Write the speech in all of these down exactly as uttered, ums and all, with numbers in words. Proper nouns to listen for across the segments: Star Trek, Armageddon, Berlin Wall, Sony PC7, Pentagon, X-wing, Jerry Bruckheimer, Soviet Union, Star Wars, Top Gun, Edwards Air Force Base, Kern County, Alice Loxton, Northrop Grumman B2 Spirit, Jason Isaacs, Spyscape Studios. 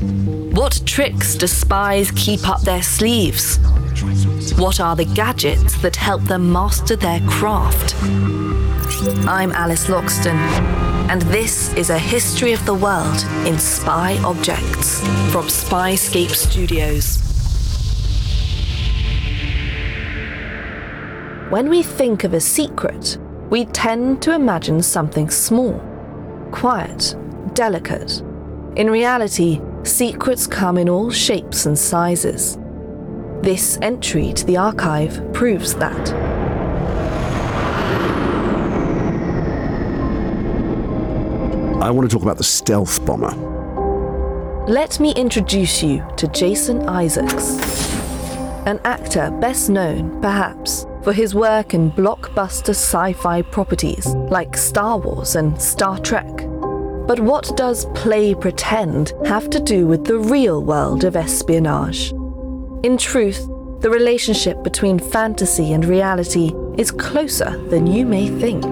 What tricks do spies keep up their sleeves? What are the gadgets that help them master their craft? I'm Alice Loxton, and this is a history of the world in spy objects from Spyscape Studios. When we think of a secret, we tend to imagine something small, quiet, delicate. In reality, secrets come in all shapes and sizes. This entry to the archive proves that. I want to talk about the stealth bomber. Let me introduce you to Jason Isaacs, an actor best known, perhaps, for his work in blockbuster sci-fi properties like Star Wars and Star Trek. But what does play pretend have to do with the real world of espionage? In truth, the relationship between fantasy and reality is closer than you may think.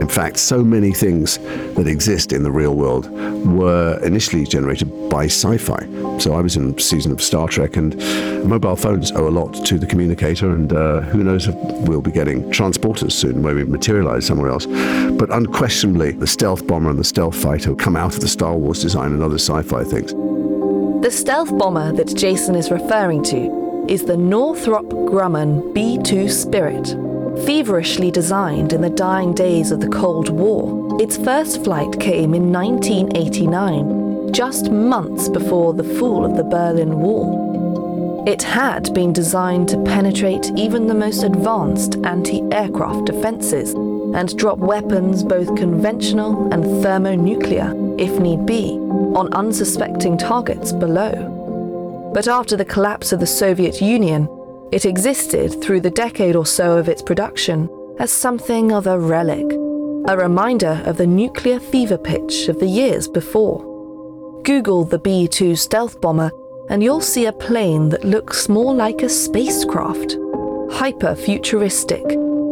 In fact, so many things that exist in the real world were initially generated by sci-fi. So I was in a season of Star Trek, and mobile phones owe a lot to the communicator, and uh, who knows if we'll be getting transporters soon where we materialize somewhere else. But unquestionably, the stealth bomber and the stealth fighter come out of the Star Wars design and other sci-fi things. The stealth bomber that Jason is referring to is the Northrop Grumman B two Spirit. Feverishly designed in the dying days of the Cold War, its first flight came in nineteen eighty-nine, just months before the fall of the Berlin Wall. It had been designed to penetrate even the most advanced anti-aircraft defences and drop weapons both conventional and thermonuclear, if need be, on unsuspecting targets below. But after the collapse of the Soviet Union, it existed through the decade or so of its production as something of a relic, a reminder of the nuclear fever pitch of the years before. Google the B two stealth bomber and you'll see a plane that looks more like a spacecraft. Hyper-futuristic,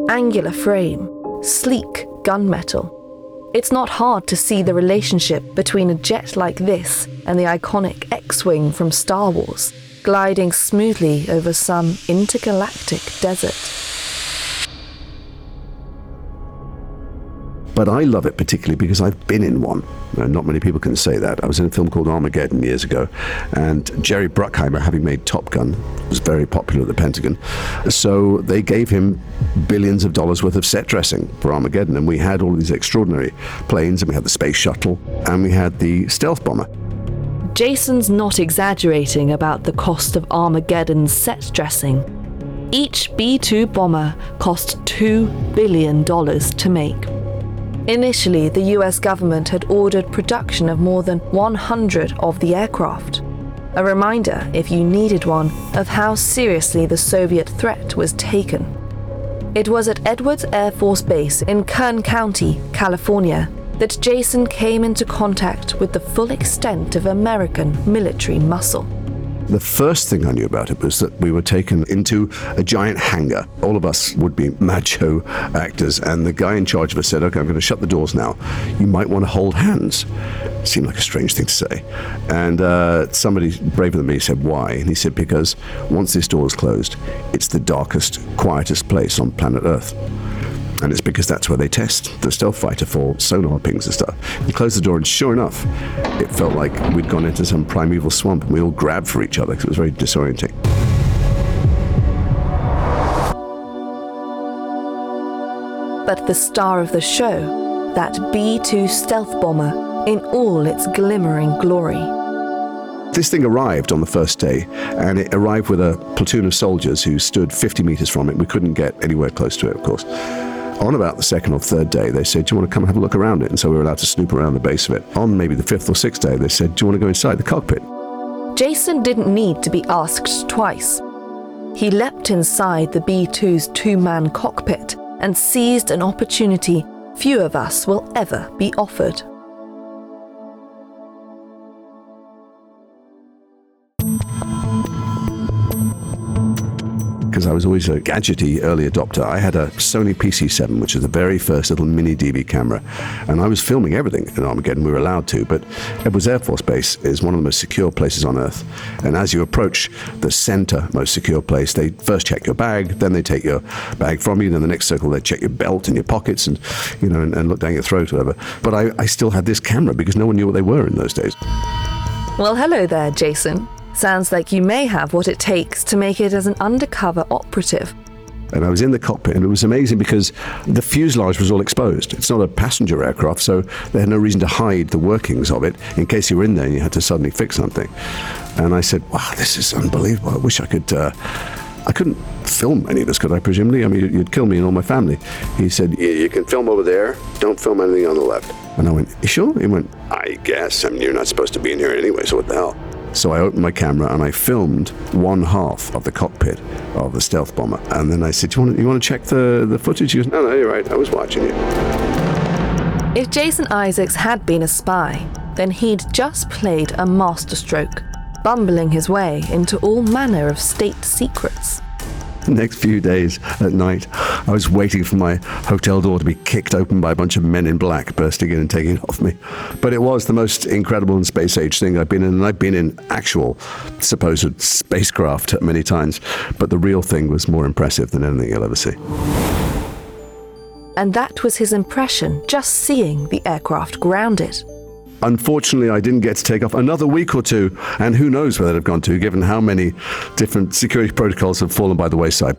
angular frame, sleek gunmetal. It's not hard to see the relationship between a jet like this and the iconic X-wing from Star Wars, gliding smoothly over some intergalactic desert. But I love it particularly because I've been in one. Now, not many people can say that. I was in a film called Armageddon years ago, and Jerry Bruckheimer, having made Top Gun, was very popular at the Pentagon. So they gave him billions of dollars worth of set dressing for Armageddon, and we had all these extraordinary planes, and we had the space shuttle, and we had the stealth bomber. Jason's not exaggerating about the cost of Armageddon's set dressing. Each B two bomber cost two billion dollars to make. Initially, the U S government had ordered production of more than one hundred of the aircraft. A reminder, if you needed one, of how seriously the Soviet threat was taken. It was at Edwards Air Force Base in Kern County, California, that Jason came into contact with the full extent of American military muscle. The first thing I knew about it was that we were taken into a giant hangar. All of us would be macho actors, and the guy in charge of us said, "Okay, I'm going to shut the doors now. You might want to hold hands." It seemed like a strange thing to say. And uh, somebody braver than me said, "Why?" And he said, "Because once this door is closed, it's the darkest, quietest place on planet Earth. And it's because that's where they test the stealth fighter for sonar pings and stuff." We closed the door, and sure enough, it felt like we'd gone into some primeval swamp, and we all grabbed for each other because it was very disorienting. But the star of the show, that B two stealth bomber in all its glimmering glory. This thing arrived on the first day, and it arrived with a platoon of soldiers who stood fifty meters from it. We couldn't get anywhere close to it, of course. On about the second or third day, they said, "Do you want to come and have a look around it?" And so we were allowed to snoop around the base of it. On maybe the fifth or sixth day, they said, "Do you want to go inside the cockpit?" Jason didn't need to be asked twice. He leapt inside the B two's two-man cockpit and seized an opportunity few of us will ever be offered. because I was always a gadgety early adopter. I had a Sony P C seven, which is the very first little mini D V camera, and I was filming everything in Armageddon. We were allowed to, but Edwards Air Force Base is one of the most secure places on Earth, and as you approach the center most secure place, they first check your bag, then they take your bag from you, then the next circle they check your belt and your pockets and, you know, and, and look down your throat or whatever. But I, I still had this camera because no one knew what they were in those days. Well, hello there, Jason. Sounds like you may have what it takes to make it as an undercover operative. And I was in the cockpit, and it was amazing because the fuselage was all exposed. It's not a passenger aircraft, so they had no reason to hide the workings of it in case you were in there and you had to suddenly fix something. And I said, wow, this is unbelievable. I wish I could... Uh, I couldn't film any of this, could I, presumably? I mean, you'd kill me and all my family. He said, yeah, you can film over there. Don't film anything on the left. And I went, you sure? He went, I guess. I mean, you're not supposed to be in here anyway, so what the hell? So I opened my camera and I filmed one half of the cockpit of the stealth bomber. And then I said, do you want to, you want to check the, the footage? He goes, no, no, you're right. I was watching you. If Jason Isaacs had been a spy, then he'd just played a masterstroke, bumbling his way into all manner of state secrets. The next few days at night, I was waiting for my hotel door to be kicked open by a bunch of men in black bursting in and taking it off me. But it was the most incredible and space-age thing I've been in, and I've been in actual supposed spacecraft many times, but the real thing was more impressive than anything you'll ever see. And that was his impression, just seeing the aircraft grounded. Unfortunately, I didn't get to take off another week or two, and who knows where they'd have gone to, given how many different security protocols have fallen by the wayside.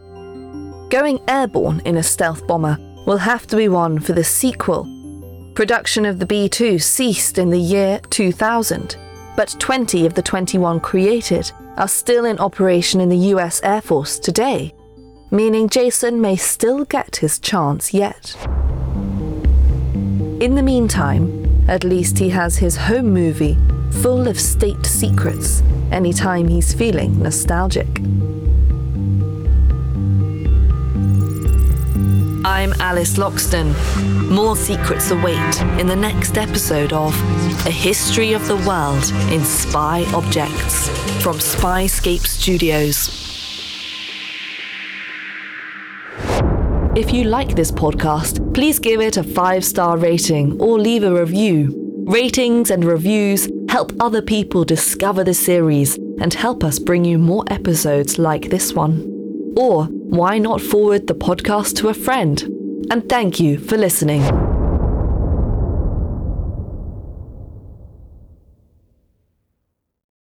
Going airborne in a stealth bomber will have to be one for the sequel. Production of the B two ceased in the year two thousand, but twenty of the twenty-one created are still in operation in the U S Air Force today, meaning Jason may still get his chance yet. In the meantime, at least he has his home movie full of state secrets anytime he's feeling nostalgic. I'm Alice Loxton. More secrets await in the next episode of A History of the World in Spy Objects from Spyscape Studios. If you like this podcast, please give it a five-star rating or leave a review. Ratings and reviews help other people discover the series and help us bring you more episodes like this one. Or why not forward the podcast to a friend? And thank you for listening.